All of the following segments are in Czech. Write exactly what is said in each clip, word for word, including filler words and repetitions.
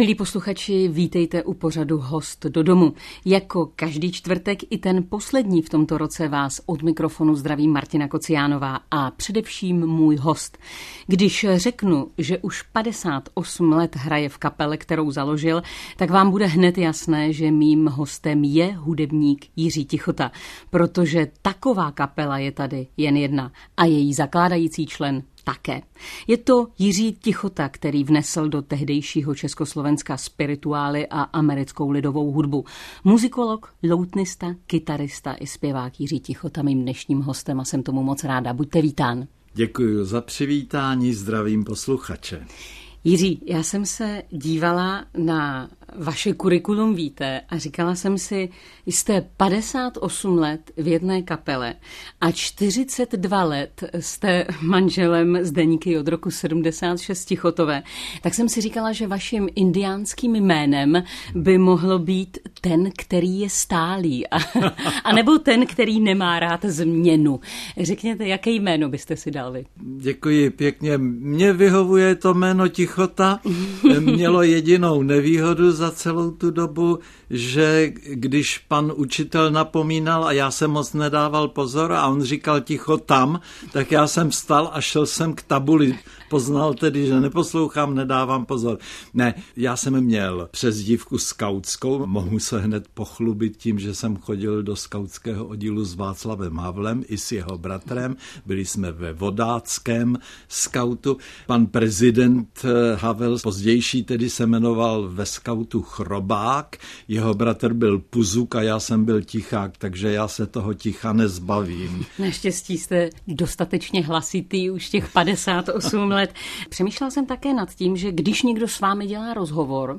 Milí posluchači, vítejte u pořadu Host do domu. Jako každý čtvrtek i ten poslední v tomto roce vás od mikrofonu zdraví Martina Kociánová a především můj host. Když řeknu, že už padesát osm let hraje v kapele, kterou založil, tak vám bude hned jasné, že mým hostem je hudebník Jiří Tichota, protože taková kapela je tady jen jedna a její zakládající člen také. Je to Jiří Tichota, který vnesl do tehdejšího Československa spirituály a americkou lidovou hudbu. Muzikolog, loutnista, kytarista i zpěvák Jiří Tichota mým dnešním hostem a jsem tomu moc ráda. Buďte vítán. Děkuji za přivítání, zdravím posluchače. Jiří, já jsem se dívala na vaše kurikulum víte a říkala jsem si, jste padesát osm let v jedné kapele a čtyřicet dva let jste manželem Zdeňky od roku sedmdesát šest Tichotové, tak jsem si říkala, že vaším indiánským jménem by mohlo být ten, který je stálý a, a nebo ten, který nemá rád změnu. Řekněte, jaké jméno byste si dali? Děkuji pěkně. Mně vyhovuje to jméno Tichota. Mělo jedinou nevýhodu za celou tu dobu, že když pan učitel napomínal a já jsem moc nedával pozor a on říkal ticho tam, tak já jsem vstal a šel jsem k tabuli. Poznal tedy, že neposlouchám, nedávám pozor. Ne, já jsem měl přezdívku skautskou, mohu se hned pochlubit tím, že jsem chodil do skautského oddílu s Václavem Havlem i s jeho bratrem. Byli jsme ve vodáckém skautu. Pan prezident Havel, pozdější tedy, se jmenoval ve skautu Chrobák, jeho bratr byl Puzuk a já jsem byl Tichák, takže já se toho ticha nezbavím. Naštěstí jste dostatečně hlasitý už těch padesát osm let. Přemýšlela jsem také nad tím, že když někdo s vámi dělá rozhovor,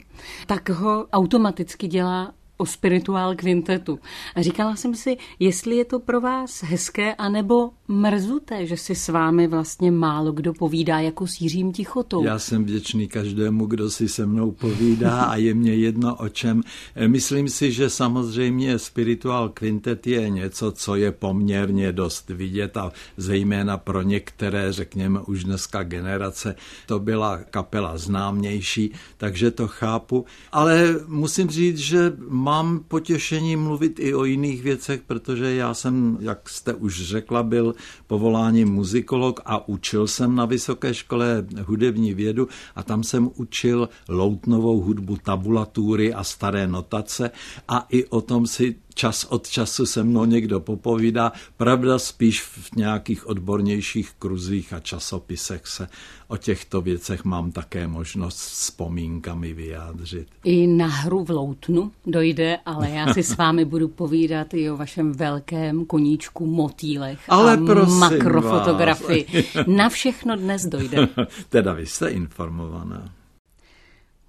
tak ho automaticky dělá o Spirituál kvintetu. A říkala jsem si, jestli je to pro vás hezké anebo mrzuté, že si s vámi vlastně málo kdo povídá jako s Jiřím Tichotou. Já jsem vděčný každému, kdo si se mnou povídá a je mě jedno o čem. Myslím si, že samozřejmě Spirituál kvintet je něco, co je poměrně dost vidět a zejména pro některé, řekněme už dneska generace, to byla kapela známější, takže to chápu. Ale musím říct, že mám potěšení mluvit i o jiných věcech, protože já jsem, jak jste už řekla, byl povoláním muzikolog a učil jsem na vysoké škole hudební vědu a tam jsem učil loutnovou hudbu, tabulatury a staré notace a i o tom si čas od času se mnou někdo popovídá, pravda spíš v nějakých odbornějších kruzích a časopisech se o těchto věcech mám také možnost vzpomínkami vyjádřit. I na hru v loutnu dojde, ale já si s vámi budu povídat i o vašem velkém koníčku motýlech ale a makrofotografii. Vás. Na všechno dnes dojde. Teda vy jste informovaná.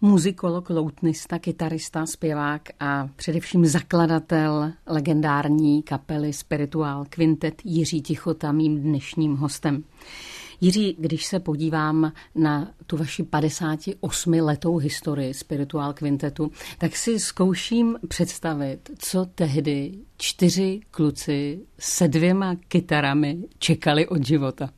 Muzikolog, loutnista, kytarista, zpěvák a především zakladatel legendární kapely Spirituál kvintet Jiří Tichota mým dnešním hostem. Jiří, když se podívám na tu vaši padesát osm letou historii Spirituál kvintetu, tak si zkouším představit, co tehdy čtyři kluci se dvěma kytarami čekali od života.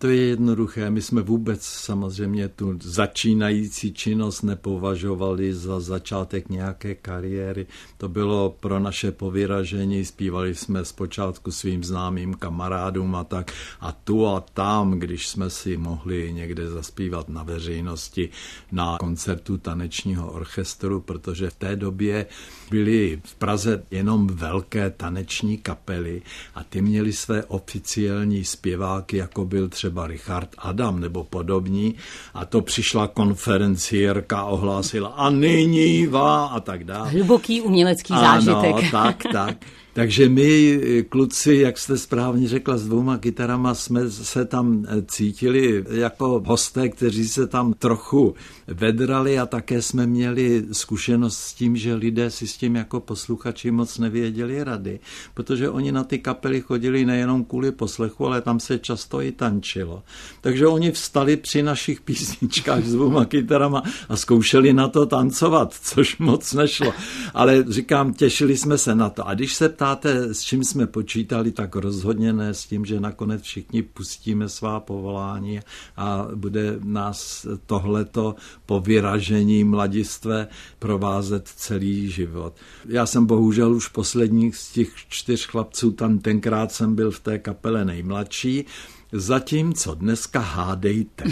To je jednoduché. My jsme vůbec samozřejmě tu začínající činnost nepovažovali za začátek nějaké kariéry. To bylo pro naše povyražení. Zpívali jsme zpočátku svým známým kamarádům a tak. A tu a tam, když jsme si mohli někde zaspívat na veřejnosti na koncertu tanečního orchestru, protože v té době byly v Praze jenom velké taneční kapely a ty měly své oficiální zpěváky, jako byl třeba třeba Richard Adam nebo podobní a to přišla konferenciérka, ohlásila a nyní vá a tak dále. Hluboký umělecký zážitek. Ano, tak, tak. Takže my, kluci, jak jste správně řekla, s dvouma kytarama jsme se tam cítili jako hosté, kteří se tam trochu vedrali a také jsme měli zkušenost s tím, že lidé si s tím jako posluchači moc nevěděli rady, protože oni na ty kapely chodili nejenom kvůli poslechu, ale tam se často i tančilo. Takže oni vstali při našich písničkách s dvouma kytarama a zkoušeli na to tancovat, což moc nešlo. Ale říkám, těšili jsme se na to. A když se ptáte, s čím jsme počítali, tak rozhodně ne s tím, že nakonec všichni pustíme svá povolání a bude nás tohleto po vyražení mladistvé provázet celý život. Já jsem bohužel už posledních z těch čtyř chlapců, tam tenkrát jsem byl v té kapele nejmladší, zatímco dneska hádejte.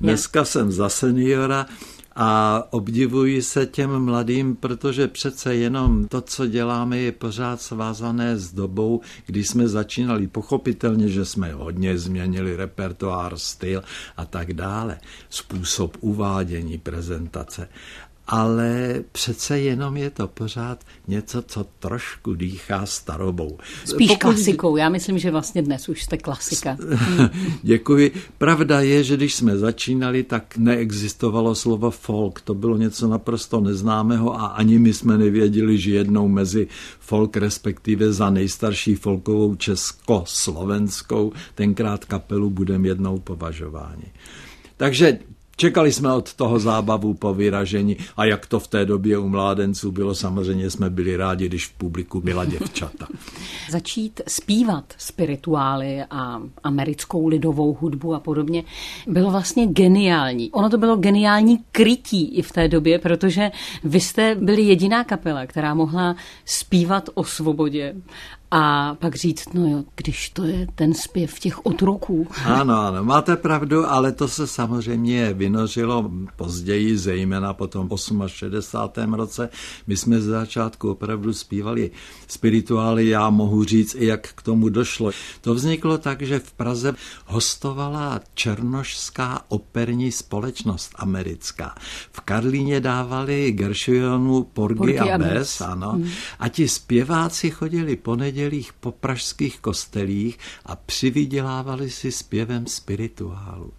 Dneska jsem za seniora a obdivuji se těm mladým, protože přece jenom to, co děláme, je pořád svázané s dobou, kdy jsme začínali. Pochopitelně, že jsme hodně změnili repertoár, styl a tak dále, způsob uvádění, prezentace. Ale přece jenom je to pořád něco, co trošku dýchá starobou. Spíš Pokud... klasikou, já myslím, že vlastně dnes už jste klasika. Děkuji. Pravda je, že když jsme začínali, tak neexistovalo slovo folk, to bylo něco naprosto neznámého a ani my jsme nevěděli, že jednou mezi folk, respektive za nejstarší folkovou československou, tenkrát kapelu budeme jednou považováni. Takže čekali jsme od toho zábavu po vyražení a jak to v té době u mládenců bylo, samozřejmě jsme byli rádi, když v publiku byla děvčata. Začít zpívat spirituály a americkou lidovou hudbu a podobně bylo vlastně geniální. Ono to bylo geniální krytí i v té době, protože vy jste byli jediná kapela, která mohla zpívat o svobodě. A pak říct, no jo, když to je ten zpěv těch otroků. Ano, ano, máte pravdu, ale to se samozřejmě vynořilo později, zejména po tom šedesátém osmém roce. My jsme z začátku opravdu zpívali spirituály, já mohu říct i jak k tomu došlo. To vzniklo tak, že v Praze hostovala Černošská operní společnost americká. V Karlíně dávali Gershwinu Porgy, Porgy and Bess, ano. Hmm. A ti zpěváci chodili po nedělích po pražských kostelích a přivydělávali si zpěvem spirituálu.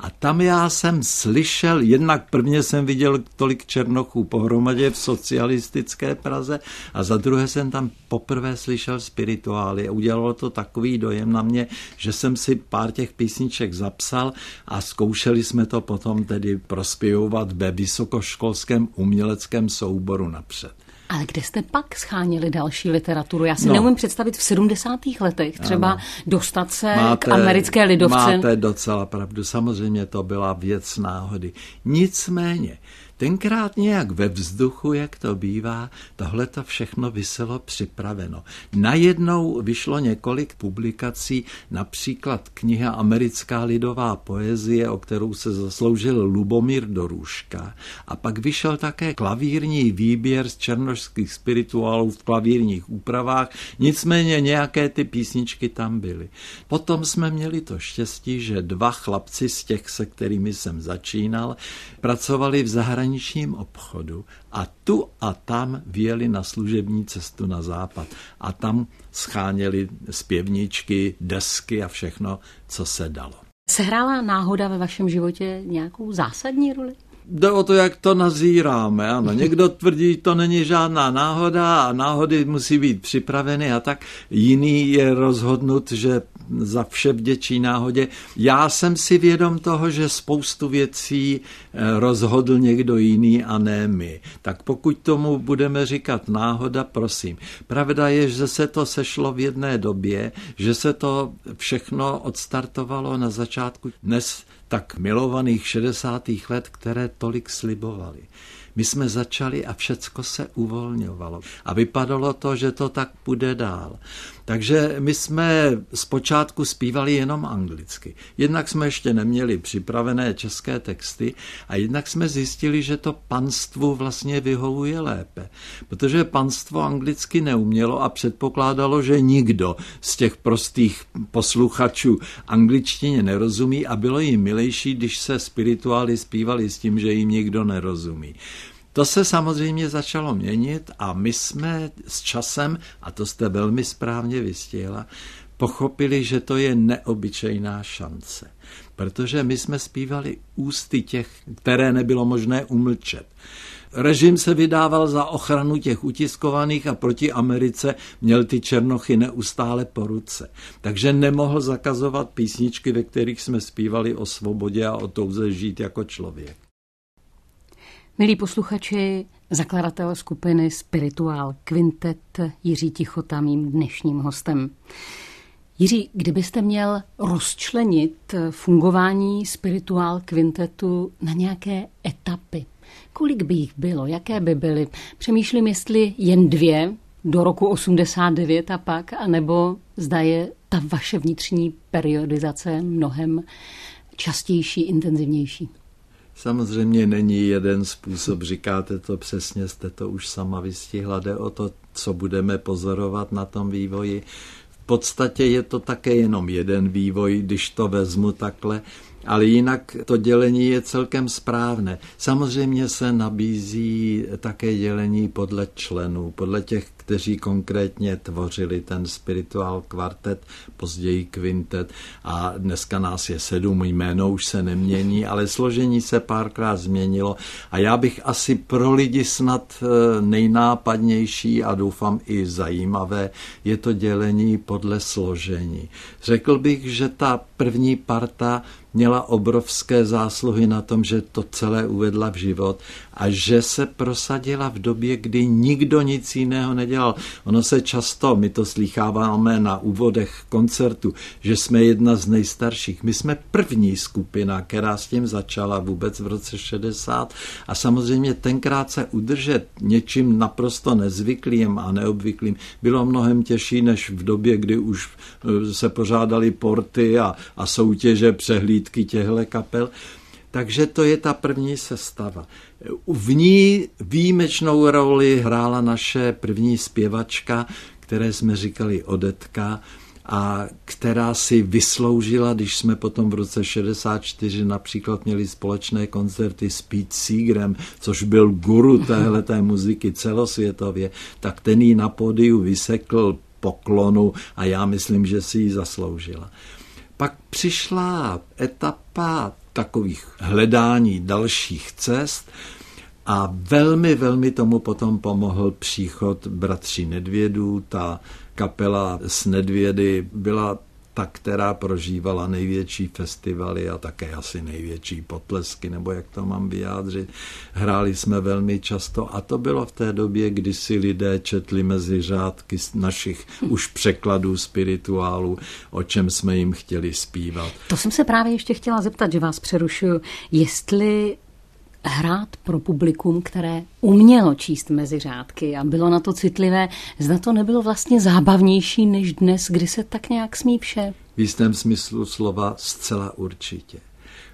A tam já jsem slyšel, jednak prvně jsem viděl tolik Černochů pohromadě v socialistické Praze a za druhé jsem tam poprvé slyšel spirituály. Udělalo to takový dojem na mě, že jsem si pár těch písniček zapsal a zkoušeli jsme to potom tedy prospěvovat ve vysokoškolském uměleckém souboru napřed. Ale kde jste pak scháněli další literaturu? Já si no. neumím představit v sedmdesátých letech třeba ano. dostat se máte, k americké lidovce. Máte docela pravdu, samozřejmě to byla věc náhody. Nicméně, tenkrát nějak ve vzduchu, jak to bývá, tohle to všechno viselo připraveno. Najednou vyšlo několik publikací, například kniha Americká lidová poezie, o kterou se zasloužil Lubomír Dorůška. A pak vyšel také klavírní výběr z černošských spirituálů v klavírních úpravách. Nicméně nějaké ty písničky tam byly. Potom jsme měli to štěstí, že dva chlapci z těch, se kterými jsem začínal, pracovali v zahraničí obchodu a tu a tam vyjeli na služební cestu na západ a tam scháněli zpěvničky, desky a všechno, co se dalo. Sehrála náhoda ve vašem životě nějakou zásadní roli? Jde o to, jak to nazíráme. Ano. Někdo tvrdí, to není žádná náhoda a náhody musí být připraveny a tak. Jiný je rozhodnut, že za vše vděčí náhodě. Já jsem si vědom toho, že spoustu věcí rozhodl někdo jiný a ne my. Tak pokud tomu budeme říkat náhoda, prosím. Pravda je, že se to sešlo v jedné době, že se to všechno odstartovalo na začátku dnes tak milovaných šedesátých let, které tolik slibovaly. My jsme začali a všecko se uvolňovalo. A vypadalo to, že to tak půjde dál. Takže my jsme zpočátku zpívali jenom anglicky. Jednak jsme ještě neměli připravené české texty a jednak jsme zjistili, že to panstvu vlastně vyhovuje lépe. Protože panstvo anglicky neumělo a předpokládalo, že nikdo z těch prostých posluchačů angličtině nerozumí a bylo jim milejší, když se spirituály zpívali s tím, že jim nikdo nerozumí. To se samozřejmě začalo měnit a my jsme s časem, a to jste velmi správně vystihla, pochopili, že to je neobyčejná šance. Protože my jsme zpívali ústy těch, které nebylo možné umlčet. Režim se vydával za ochranu těch utiskovaných a proti Americe měl ty Černochy neustále po ruce. Takže nemohl zakazovat písničky, ve kterých jsme zpívali o svobodě a o touze žít jako člověk. Milí posluchači, zakladatel skupiny Spirituál kvintet Jiří Tichota mým dnešním hostem. Jiří, kdybyste měl rozčlenit fungování Spirituál kvintetu na nějaké etapy, kolik by jich bylo, jaké by byly? Přemýšlím, jestli jen dvě do roku osmdesát devět a pak, anebo zda je ta vaše vnitřní periodizace mnohem častější, intenzivnější. Samozřejmě není jeden způsob, říkáte to přesně, jste to už sama vystihla, jde o to, co budeme pozorovat na tom vývoji. V podstatě je to také jenom jeden vývoj, když to vezmu takhle, ale jinak to dělení je celkem správné. Samozřejmě se nabízí také dělení podle členů, podle těch, kteří konkrétně tvořili ten Spirituál kvartet, později kvintet, a dneska nás je sedm, jméno už se nemění, ale složení se párkrát změnilo a já bych asi pro lidi snad nejnápadnější a doufám i zajímavé je to dělení podle složení. Řekl bych, že ta první parta měla obrovské zásluhy na tom, že to celé uvedla v život a že se prosadila v době, kdy nikdo nic jiného nedělal. Ono se často, my to slýcháváme na úvodech koncertu, že jsme jedna z nejstarších. My jsme první skupina, která s tím začala vůbec v roce šedesát a samozřejmě tenkrát se udržet něčím naprosto nezvyklým a neobvyklým bylo mnohem těžší, než v době, kdy už se pořádaly porty a, a soutěže, přehlídky těchto kapel, takže to je ta první sestava. V ní výjimečnou roli hrála naše první zpěvačka, které jsme říkali Odetka, a která si vysloužila, když jsme potom v roce šedesát čtyři například měli společné koncerty s Pete Seagerem, což byl guru téhleté muziky celosvětově, tak ten jí na pódiu vysekl poklonu a já myslím, že si ji zasloužila. Pak přišla etapa takových hledání dalších cest a velmi, velmi tomu potom pomohl příchod bratří Nedvědů. Ta kapela s Nedvědy byla ta, která prožívala největší festivaly a také asi největší potlesky, nebo jak to mám vyjádřit. Hráli jsme velmi často a to bylo v té době, kdy si lidé četli mezi řádky našich už překladů spirituálů, o čem jsme jim chtěli zpívat. To jsem se právě ještě chtěla zeptat, že vás přerušuju, jestli hrát pro publikum, které umělo číst mezi řádky a bylo na to citlivé, zda to nebylo vlastně zábavnější než dnes, kdy se tak nějak smí vše? V jistém smyslu slova zcela určitě.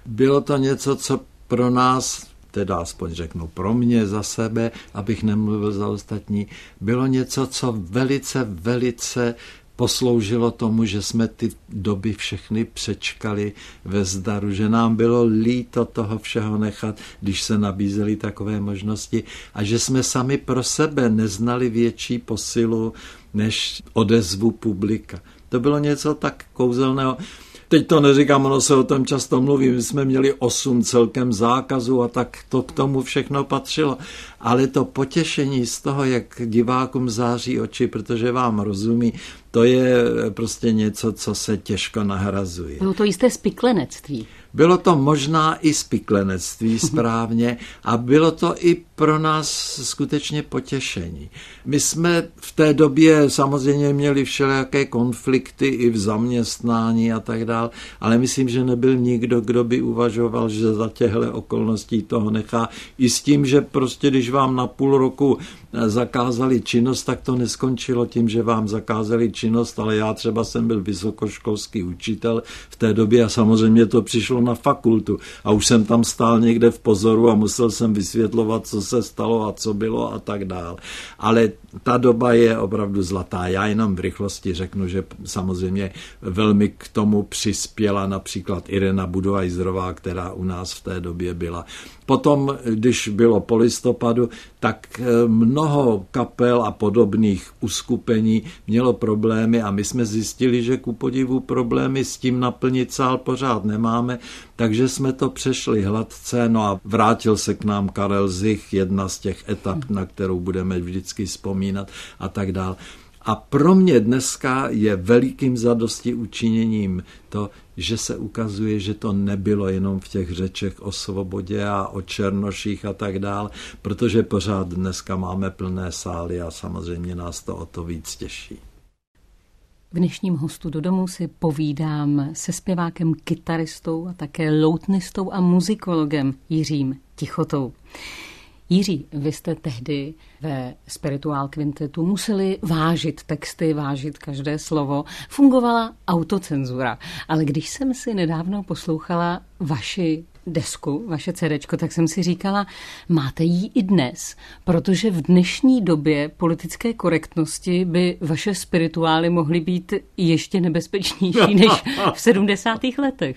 Bylo to něco, co pro nás, teda aspoň řeknu pro mě, za sebe, abych nemluvil za ostatní, bylo něco, co velice, velice posloužilo tomu, že jsme ty doby všechny přečkali ve zdaru, že nám bylo líto toho všeho nechat, když se nabízely takové možnosti a že jsme sami pro sebe neznali větší posilu než odezvu publika. To bylo něco tak kouzelného. Teď to neříkám, ono se o tom často mluví, my jsme měli osm celkem zákazů a tak to k tomu všechno patřilo. Ale to potěšení z toho, jak divákům září oči, protože vám rozumí, to je prostě něco, co se těžko nahrazuje. Bylo to jisté spiklenectví. Bylo to možná i spiklenectví správně a bylo to i pro nás skutečně potěšení. My jsme v té době samozřejmě měli všelijaké konflikty i v zaměstnání a tak dál, ale myslím, že nebyl nikdo, kdo by uvažoval, že za těchto okolností toho nechá. I s tím, že prostě když vám na půl roku zakázali činnost, tak to neskončilo tím, že vám zakázali činnost, ale já třeba jsem byl vysokoškolský učitel v té době a samozřejmě to přišlo na fakultu a už jsem tam stál někde v pozoru a musel jsem vysvětlovat, co se stalo a co bylo a tak dál. Ale ta doba je opravdu zlatá. Já jenom v rychlosti řeknu, že samozřejmě velmi k tomu přispěla například Irena Budová Izrová, která u nás v té době byla. Potom, když bylo po listopadu, tak mnoho kapel a podobných uskupení mělo problémy a my jsme zjistili, že ku podivu problémy s tím naplnit sál pořád nemáme, takže jsme to přešli hladce, no a vrátil se k nám Karel Zich, jedna z těch etap, na kterou budeme vždycky vzpomínat a tak dál. A pro mě dneska je velikým zadostiučiněním to, že se ukazuje, že to nebylo jenom v těch řečech o svobodě a o černoších a tak dál, protože pořád dneska máme plné sály a samozřejmě nás to o to víc těší. V dnešním Hostu do domu si povídám se zpěvákem, kytaristou a také loutnistou a muzikologem Jiřím Tichotou. Jiří, vy jste tehdy ve Spirituál kvintetu museli vážit texty, vážit každé slovo. Fungovala autocenzura, ale když jsem si nedávno poslouchala vaši desku, vaše CDčko, tak jsem si říkala, máte ji i dnes, protože v dnešní době politické korektnosti by vaše spirituály mohly být ještě nebezpečnější než v sedmdesátých letech.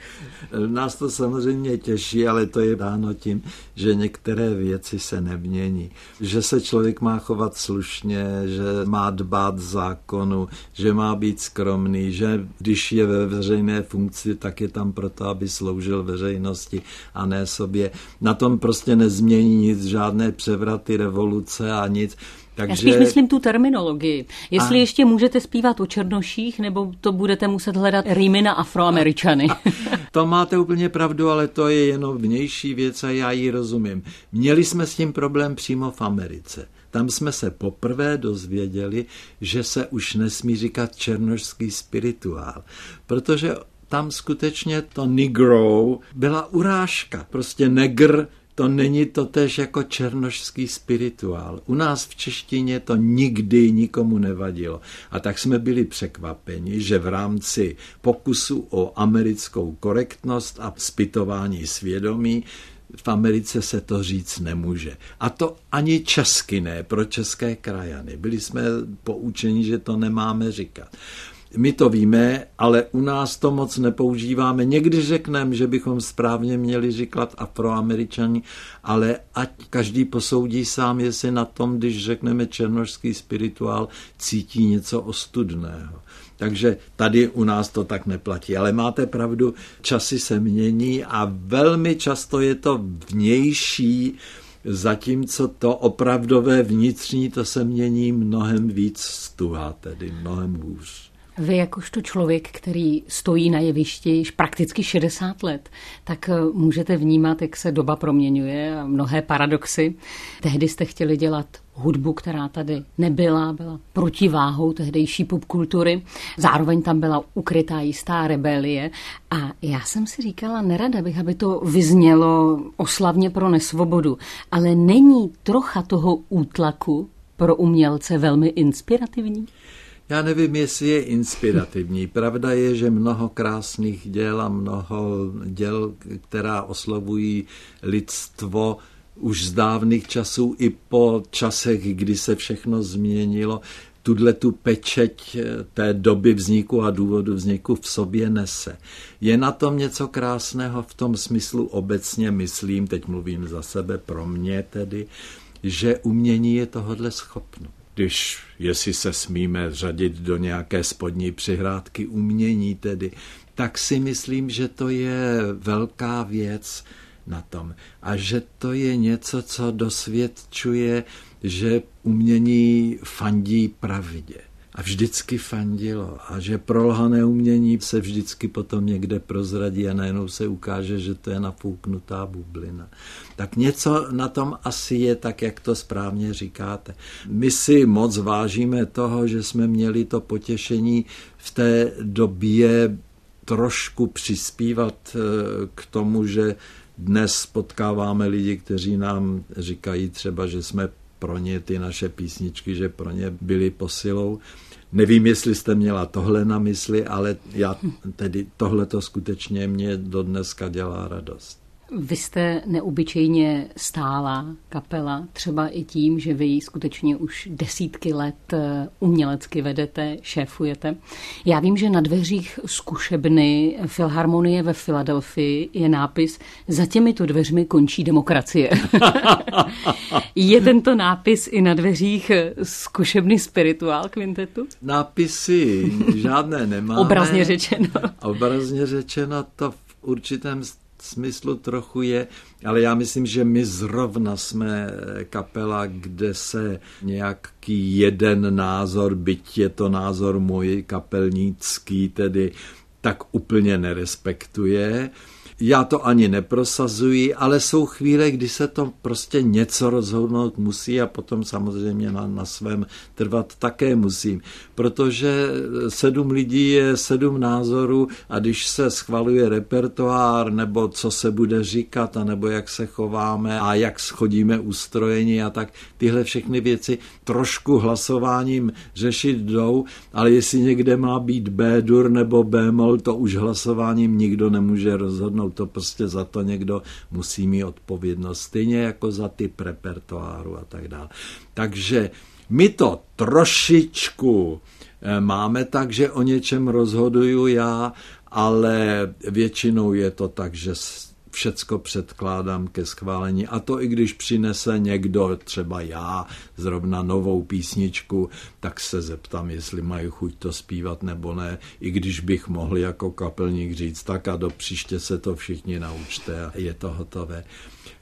Nás to samozřejmě těší, ale to je dáno tím, že některé věci se nemění. Že se člověk má chovat slušně, že má dbát zákonu, že má být skromný, že když je ve veřejné funkci, tak je tam proto, aby sloužil veřejnosti a ne sobě. Na tom prostě nezmění nic, žádné převraty, revoluce a nic. Takže... Já spíš myslím tu terminologii. Jestli a... ještě můžete zpívat o černoších, nebo to budete muset hledat rýmy na Afroameričany. To máte úplně pravdu, ale to je jenom vnější věc a já ji rozumím. Měli jsme s tím problém přímo v Americe. Tam jsme se poprvé dozvěděli, že se už nesmí říkat černošský spirituál, protože tam skutečně to negro byla urážka, prostě negr. To není totéž jako černošský spirituál. U nás v češtině to nikdy nikomu nevadilo. A tak jsme byli překvapeni, že v rámci pokusu o americkou korektnost a zpytování svědomí v Americe se to říct nemůže. A to ani česky ne, pro české krajany. Byli jsme poučeni, že to nemáme říkat. My to víme, ale u nás to moc nepoužíváme. Někdy řekneme, že bychom správně měli říkat Afroameričani, ale ať každý posoudí sám, jestli na tom, když řekneme černošský spirituál, cítí něco ostudného. Takže tady u nás to tak neplatí. Ale máte pravdu, časy se mění a velmi často je to vnější, zatímco to opravdové vnitřní, to se mění mnohem víc stuha, tedy mnohem hůř. Vy jakožto člověk, který stojí na jevišti již prakticky šedesát let, tak můžete vnímat, jak se doba proměňuje a mnohé paradoxy. Tehdy jste chtěli dělat hudbu, která tady nebyla, byla protiváhou tehdejší popkultury. Zároveň tam byla ukrytá jistá rebelie. A já jsem si říkala, nerada bych, aby to vyznělo oslavně pro nesvobodu, ale není trocha toho útlaku pro umělce velmi inspirativní? Já nevím, jestli je inspirativní. Pravda je, že mnoho krásných děl a mnoho děl, která oslovují lidstvo už z dávných časů i po časech, kdy se všechno změnilo, tuhle tu pečeť té doby vzniku a důvodu vzniku v sobě nese. Je na tom něco krásného v tom smyslu obecně myslím, teď mluvím za sebe, pro mě tedy, že umění je tohodle schopno. Když, jestli se smíme řadit do nějaké spodní přihrádky umění tedy, tak si myslím, že to je velká věc na tom. A že to je něco, co dosvědčuje, že umění fandí pravdě. A vždycky fandilo. A že prolhané umění se vždycky potom někde prozradí a najednou se ukáže, že to je nafouknutá bublina. Tak něco na tom asi je tak, jak to správně říkáte. My si moc vážíme toho, že jsme měli to potěšení v té době trošku přispívat k tomu, že dnes potkáváme lidi, kteří nám říkají třeba, že jsme pro ně ty naše písničky, že pro ně byly posilou. Nevím, jestli jste měla tohle na mysli, ale já tedy tohleto skutečně mě do dneska dělá radost. Vy jste neobyčejně stálá kapela, třeba i tím, že vy ji skutečně už desítky let umělecky vedete, šéfujete. Já vím, že na dveřích zkušebny Filharmonie ve Filadelfii je nápis "Za těmito dveřmi končí demokracie". Je tento nápis i na dveřích zkušebny Spirituál kvintetu? Nápisy žádné nemáme. Obrazně řečeno. Obrazně řečeno to v určitém smyslu trochu je, ale já myslím, že my zrovna jsme kapela, kde se nějaký jeden názor, byť je to názor můj kapelnický, tedy tak úplně nerespektuje. Já to ani neprosazuji, ale jsou chvíle, kdy se to prostě něco rozhodnout musí a potom samozřejmě na, na svém trvat také musím, protože sedm lidí je sedm názorů a když se schvaluje repertoár nebo co se bude říkat a nebo jak se chováme a jak schodíme ustrojení a tak tyhle všechny věci trošku hlasováním řešit jdou, ale jestli někde má být B-dur nebo B-moll, to už hlasováním nikdo nemůže rozhodnout. To prostě za to někdo musí mít odpovědnost, stejně jako za typ repertoáru a tak dále. Takže my to trošičku máme tak, že o něčem rozhoduju já, ale většinou je to tak, že všecko předkládám ke schválení. A to i když přinese někdo, třeba já, zrovna novou písničku, tak se zeptám, jestli mají chuť to zpívat nebo ne. I když bych mohl jako kapelník říct, tak a do příště se to všichni naučte a je to hotové.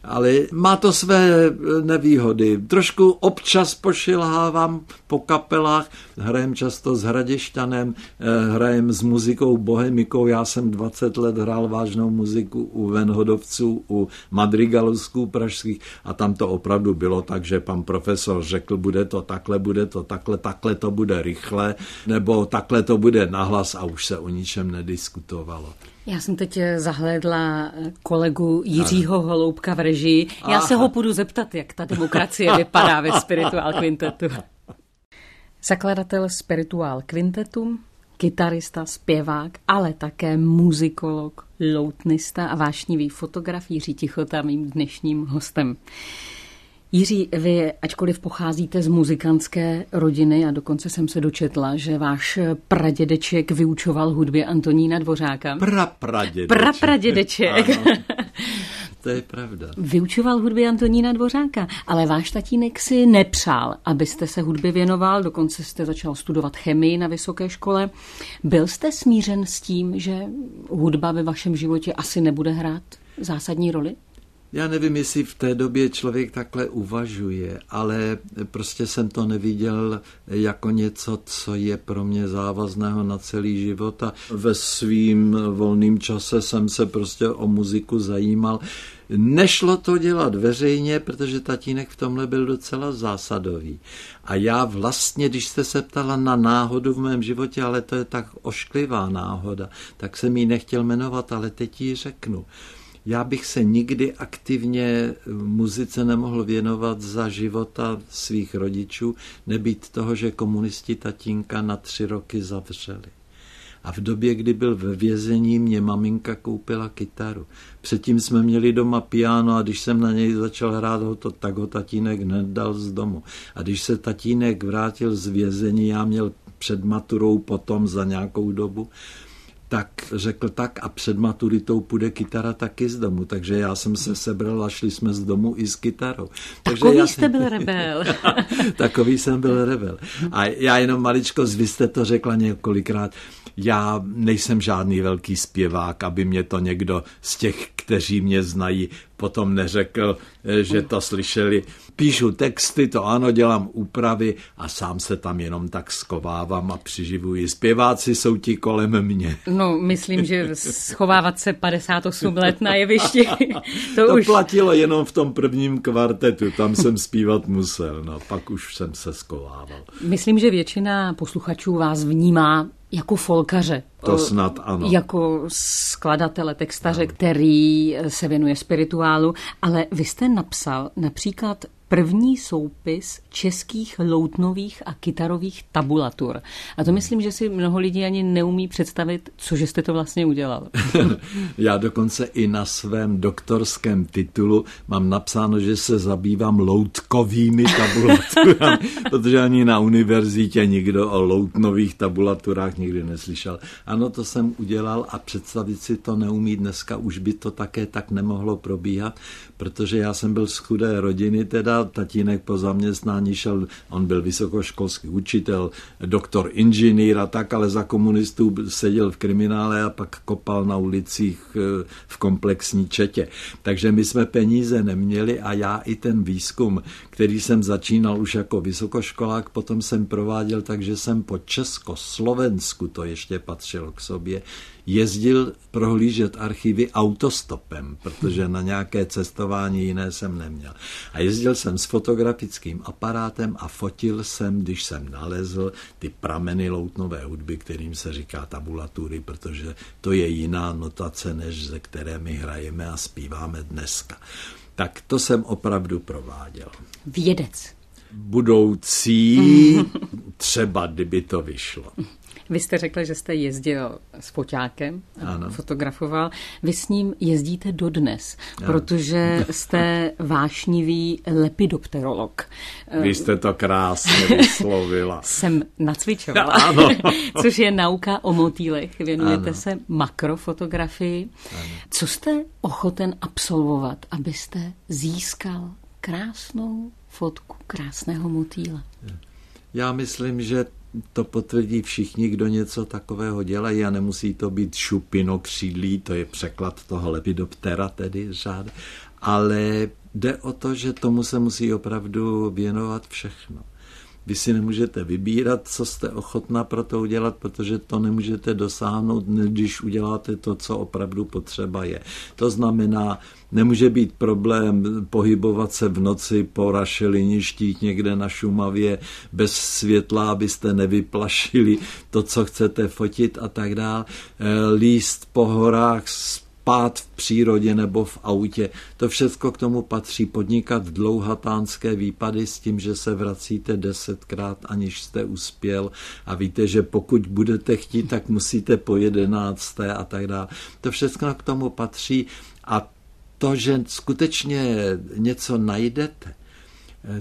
Ale má to své nevýhody. Trošku občas pošilhávám po kapelách, hrajem často s Hradešťanem, hrajem s muzikou bohemikou, já jsem dvacet let hrál vážnou muziku u Venhodovců, u Madrigalusků pražských a tam to opravdu bylo tak, že pan profesor řekl, bude to takhle, bude to takhle, takhle to bude rychle, nebo takhle to bude nahlas a už se o ničem nediskutovalo. Já jsem teď zahlédla kolegu Jiřího Holoubka v režii. Já Aha. se ho budu zeptat, jak ta demokracie vypadá ve Spirituál kvintetu. Zakladatel Spirituál kvintetu, kytarista, zpěvák, ale také muzikolog, loutnista a vášnivý fotograf Jiří Tichota, mým dnešním hostem. Jiří, vy, ačkoliv pocházíte z muzikantské rodiny, a dokonce jsem se dočetla, že váš pradědeček vyučoval hudbě Antonína Dvořáka. Prapradědeček. Prapradědeček. To je pravda. Vyučoval hudbě Antonína Dvořáka, ale váš tatínek si nepřál, abyste se hudbě věnoval, dokonce jste začal studovat chemii na vysoké škole. Byl jste smířen s tím, že hudba ve vašem životě asi nebude hrát zásadní roli? Já nevím, jestli v té době člověk takhle uvažuje, ale prostě jsem to neviděl jako něco, co je pro mě závazného na celý život a ve svým volným čase jsem se prostě o muziku zajímal. Nešlo to dělat veřejně, protože tatínek v tomhle byl docela zásadový. A já vlastně, když jste se ptala na náhodu v mém životě, ale to je tak ošklivá náhoda, tak jsem ji nechtěl jmenovat, ale teď ji řeknu. Já bych se nikdy aktivně muzice nemohl věnovat za života svých rodičů, nebýt toho, že komunisti tatínka na tři roky zavřeli. A v době, kdy byl ve vězení, mě maminka koupila kytaru. Předtím jsme měli doma piano a když jsem na něj začal hrát, ho to, tak ho tatínek nedal z domu. A když se tatínek vrátil z vězení, já měl před maturou potom za nějakou dobu, tak řekl tak a před maturitou půjde kytara taky z domu. Takže já jsem se sebral a šli jsme z domu i s kytarou. Takže Takový já... jste byl rebel. Takový jsem byl rebel. A já jenom maličko, vy jste to řekla několikrát, já nejsem žádný velký zpěvák, aby mě to někdo z těch, kteří mě znají, potom neřekl, že to slyšeli. Píšu texty, to ano, dělám úpravy a sám se tam jenom tak schovávám a přiživuji. Zpěváci jsou ti kolem mě. No, myslím, že schovávat se padesát osm let na jevišti. To, to už... platilo jenom v tom prvním kvartetu, tam jsem zpívat musel, no, pak už jsem se schovával. Myslím, že většina posluchačů vás vnímá jako folkaře. To snad ano. Jako skladatele, textaře, ano. Který se věnuje spirituálu, ale vy jste napsal například první soupis českých loutnových a kytarových tabulatur. A to myslím, že si mnoho lidí ani neumí představit, cože jste to vlastně udělal. Já dokonce i na svém doktorském titulu mám napsáno, že se zabývám loutkovými tabulaturami, protože ani na univerzitě nikdo o loutnových tabulaturách nikdy neslyšel. Ano, to jsem udělal a představit si to neumí dneska, už by to také tak nemohlo probíhat, protože já jsem byl z chudé rodiny, teda tatínek po zaměstnání šel, on byl vysokoškolský učitel, doktor, inženýr a tak, ale za komunistů seděl v kriminále a pak kopal na ulicích v komplexní četě. Takže my jsme peníze neměli a já i ten výzkum, který jsem začínal už jako vysokoškolák, potom jsem prováděl, takže jsem po Československu, to ještě patřilo k sobě, jezdil prohlížet archivy autostopem, protože na nějaké cestování jiné jsem neměl. A jezdil jsem s fotografickým aparátem a fotil jsem, když jsem nalezl ty prameny loutnové hudby, kterým se říká tabulatury, protože to je jiná notace, než ze které my hrajeme a zpíváme dneska. Tak to jsem opravdu prováděl. Vědec. Budoucí, třeba kdyby to vyšlo. Vy jste řekl, že jste jezdil s foťákem, ano. Fotografoval. Vy s ním jezdíte dodnes, ano. Protože jste vášnivý lepidopterolog. Vy jste to krásně vyslovila. Jsem nacvičovala, ano. Což je nauka o motýlech. Věnujete ano. se makrofotografii. Ano. Co jste ochoten absolvovat, abyste získal krásnou fotku krásného motýla? Já myslím, že to potvrdí všichni, kdo něco takového dělají a nemusí to být šupinokřídlí, to je překlad toho lepidoptera tedy řád, ale jde o to, že tomu se musí opravdu věnovat všechno. Vy si nemůžete vybírat, co jste ochotná pro to udělat, protože to nemůžete dosáhnout, když uděláte to, co opravdu potřeba je. To znamená, nemůže být problém pohybovat se v noci po rašeliništích někde na Šumavě bez světla, abyste nevyplašili to, co chcete fotit a tak dále. Líst po horách, spát v přírodě nebo v autě. To všechno k tomu patří. Podnikat dlouhatánské výpady s tím, že se vracíte desetkrát, aniž jste uspěl a víte, že pokud budete chtít, tak musíte po jedenácté a tak dále. To všechno k tomu patří a to, že skutečně něco najdete,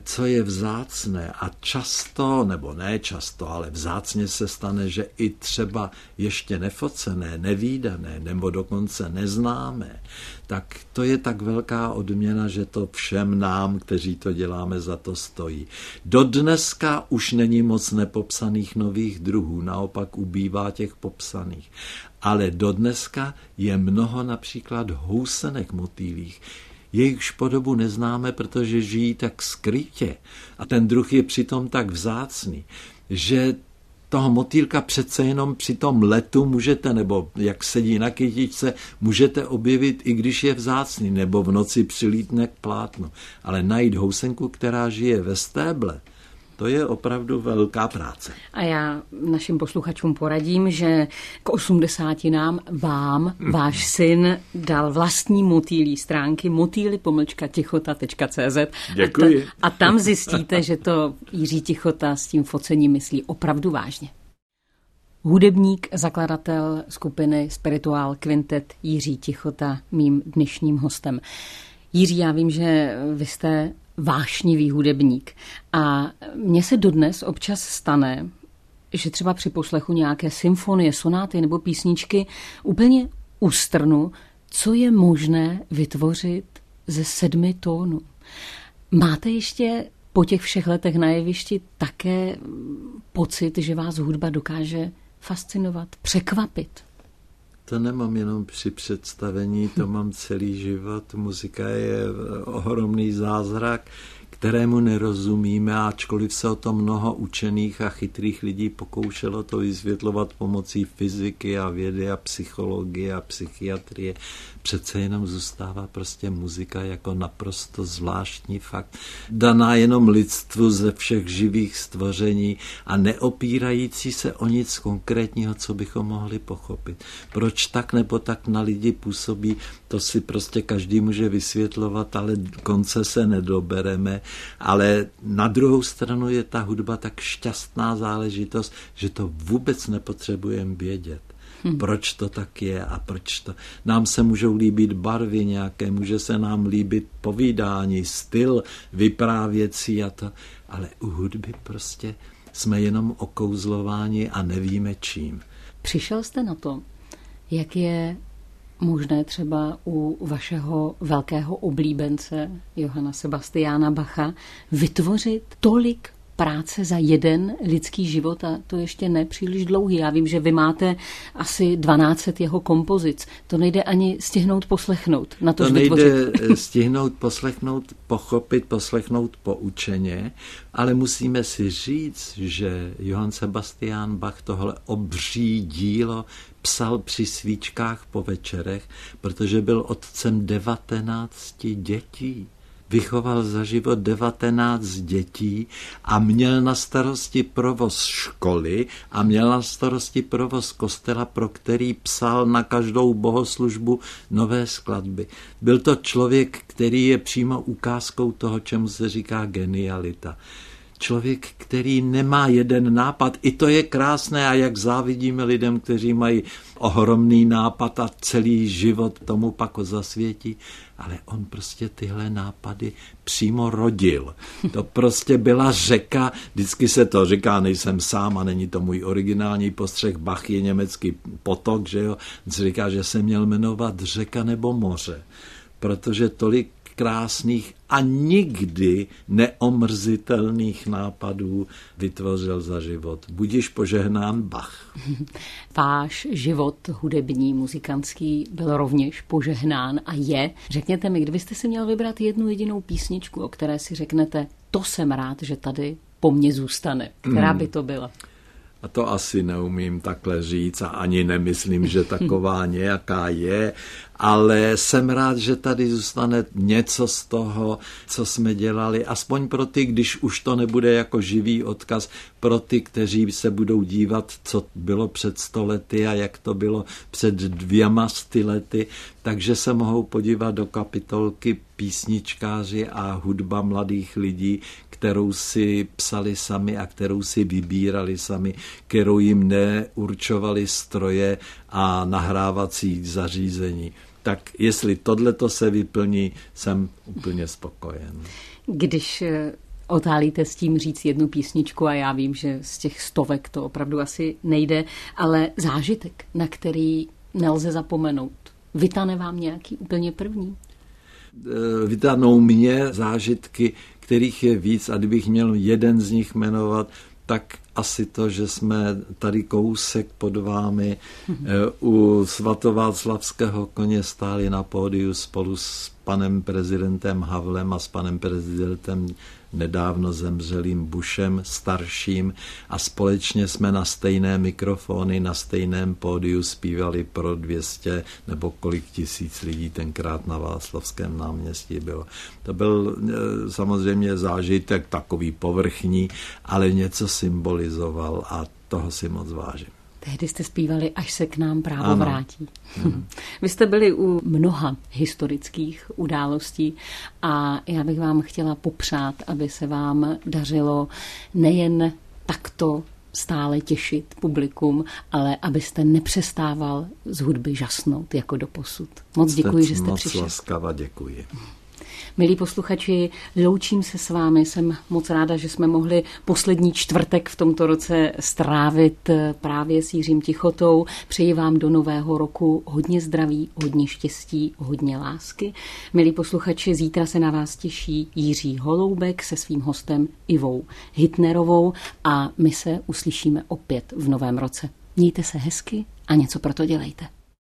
co je vzácné a často, nebo ne často, ale vzácně se stane, že i třeba ještě nefocené, nevídané, nebo dokonce neznámé, tak to je tak velká odměna, že to všem nám, kteří to děláme, za to stojí. Dodneska už není moc nepopsaných nových druhů, naopak ubývá těch popsaných. Ale dodneska je mnoho například housenek motýlích, jejichž podobu neznáme, protože žijí tak skrytě a ten druh je přitom tak vzácný, že toho motýlka přece jenom při tom letu můžete, nebo jak sedí na kytičce, můžete objevit, i když je vzácný, nebo v noci přilítne k plátnu. Ale najít housenku, která žije ve stéble, to je opravdu velká práce. A já našim posluchačům poradím, že k osmdesátinám vám váš syn dal vlastní motýlí stránky motyli pomlčka tichota tečka cé zet. Děkuji. A, t- a tam zjistíte, že to Jiří Tichota s tím focením myslí opravdu vážně. Hudebník, zakladatel skupiny Spirituál kvintet Jiří Tichota mým dnešním hostem. Jiří, já vím, že vy jste vášnivý hudebník. A mně se dodnes občas stane, že třeba při poslechu nějaké symfonie, sonáty nebo písničky úplně ustrnu, co je možné vytvořit ze sedmi tónů. Máte ještě po těch všech letech na jevišti také pocit, že vás hudba dokáže fascinovat, překvapit? To nemám jenom při představení, to mám celý život. Muzika je ohromný zázrak, kterému nerozumíme, ačkoliv se o to mnoho učených a chytrých lidí pokoušelo to vysvětlovat pomocí fyziky a vědy a psychologie a psychiatrie. Přece jenom zůstává prostě muzika jako naprosto zvláštní fakt, daná jenom lidstvu ze všech živých stvoření a neopírající se o nic konkrétního, co bychom mohli pochopit. Proč tak nebo tak na lidi působí, to si prostě každý může vysvětlovat, ale konce se nedobereme. Ale na druhou stranu je ta hudba tak šťastná záležitost, že to vůbec nepotřebujeme vědět. Hmm. Proč to tak je a proč to... Nám se můžou líbit barvy nějaké, může se nám líbit povídání, styl vyprávěcí a to, ale u hudby prostě jsme jenom okouzlováni a nevíme čím. Přišel jste na to, jak je možné třeba u vašeho velkého oblíbence Johanna Sebastiana Bacha vytvořit tolik práce za jeden lidský život, a to ještě ne příliš dlouhý. Já vím, že vy máte asi dvanáct set jeho kompozic. To nejde ani stihnout poslechnout. Na to, to nejde vytvořit. stihnout poslechnout, pochopit, poslechnout poučeně, ale musíme si říct, že Johann Sebastian Bach tohle obří dílo psal při svíčkách po večerech, protože byl otcem devatenácti dětí. Vychoval za život devatenáct dětí a měl na starosti provoz školy a měl na starosti provoz kostela, pro který psal na každou bohoslužbu nové skladby. Byl to člověk, který je přímo ukázkou toho, čemu se říká genialita. Člověk, který nemá jeden nápad, i to je krásné, a jak závidíme lidem, kteří mají ohromný nápad a celý život tomu pak zasvětí, ale on prostě tyhle nápady přímo rodil. To prostě byla řeka, vždycky se to říká, nejsem sám a není to můj originální postřeh, Bach je německý potok, že jo, říká, že se měl jmenovat řeka nebo moře, protože tolik krásných a nikdy neomrzitelných nápadů vytvořil za život. Budiž požehnán Bach. Váš život hudební, muzikantský byl rovněž požehnán a je. Řekněte mi, kdybyste si měl vybrat jednu jedinou písničku, o které si řeknete, to jsem rád, že tady po mně zůstane. Která by to byla? A to asi neumím takhle říct a ani nemyslím, že taková nějaká je, ale jsem rád, že tady zůstane něco z toho, co jsme dělali, aspoň pro ty, když už to nebude jako živý odkaz, pro ty, kteří se budou dívat, co bylo před sto lety a jak to bylo před dvěma sty lety, takže se mohou podívat do kapitolky písničkáři a hudba mladých lidí, kterou si psali sami a kterou si vybírali sami, kterou jim neurčovali stroje a nahrávací zařízení. Tak jestli tohleto se vyplní, jsem úplně spokojen. Když otálíte s tím říct jednu písničku, a já vím, že z těch stovek to opravdu asi nejde, ale zážitek, na který nelze zapomenout, vytane vám nějaký úplně první? Vytanou mě zážitky, kterých je víc, a kdybych měl jeden z nich jmenovat, tak asi to, že jsme tady kousek pod vámi u svatováclavského koně stáli na pódiu spolu s panem prezidentem Havlem a s panem prezidentem nedávno zemřelým Bushem starším a společně jsme na stejné mikrofony, na stejném pódiu zpívali pro dvě stě nebo kolik tisíc lidí tenkrát na Václavském náměstí bylo. To byl samozřejmě zážitek takový povrchní, ale něco symbolizoval a toho si moc vážím. Tehdy jste zpívali, až se k nám právo ano. vrátí. Hmm. Vy jste byli u mnoha historických událostí a já bych vám chtěla popřát, aby se vám dařilo nejen takto stále těšit publikum, ale abyste nepřestával z hudby žasnout jako doposud. Moc jste děkuji, že jste moc přišel. Moc laskava, děkuji. Milí posluchači, loučím se s vámi. Jsem moc ráda, že jsme mohli poslední čtvrtek v tomto roce strávit právě s Jiřím Tichotou. Přeji vám do nového roku hodně zdraví, hodně štěstí, hodně lásky. Milí posluchači, zítra se na vás těší Jiří Holoubek se svým hostem Ivou Hitnerovou a my se uslyšíme opět v novém roce. Mějte se hezky a něco pro to dělejte.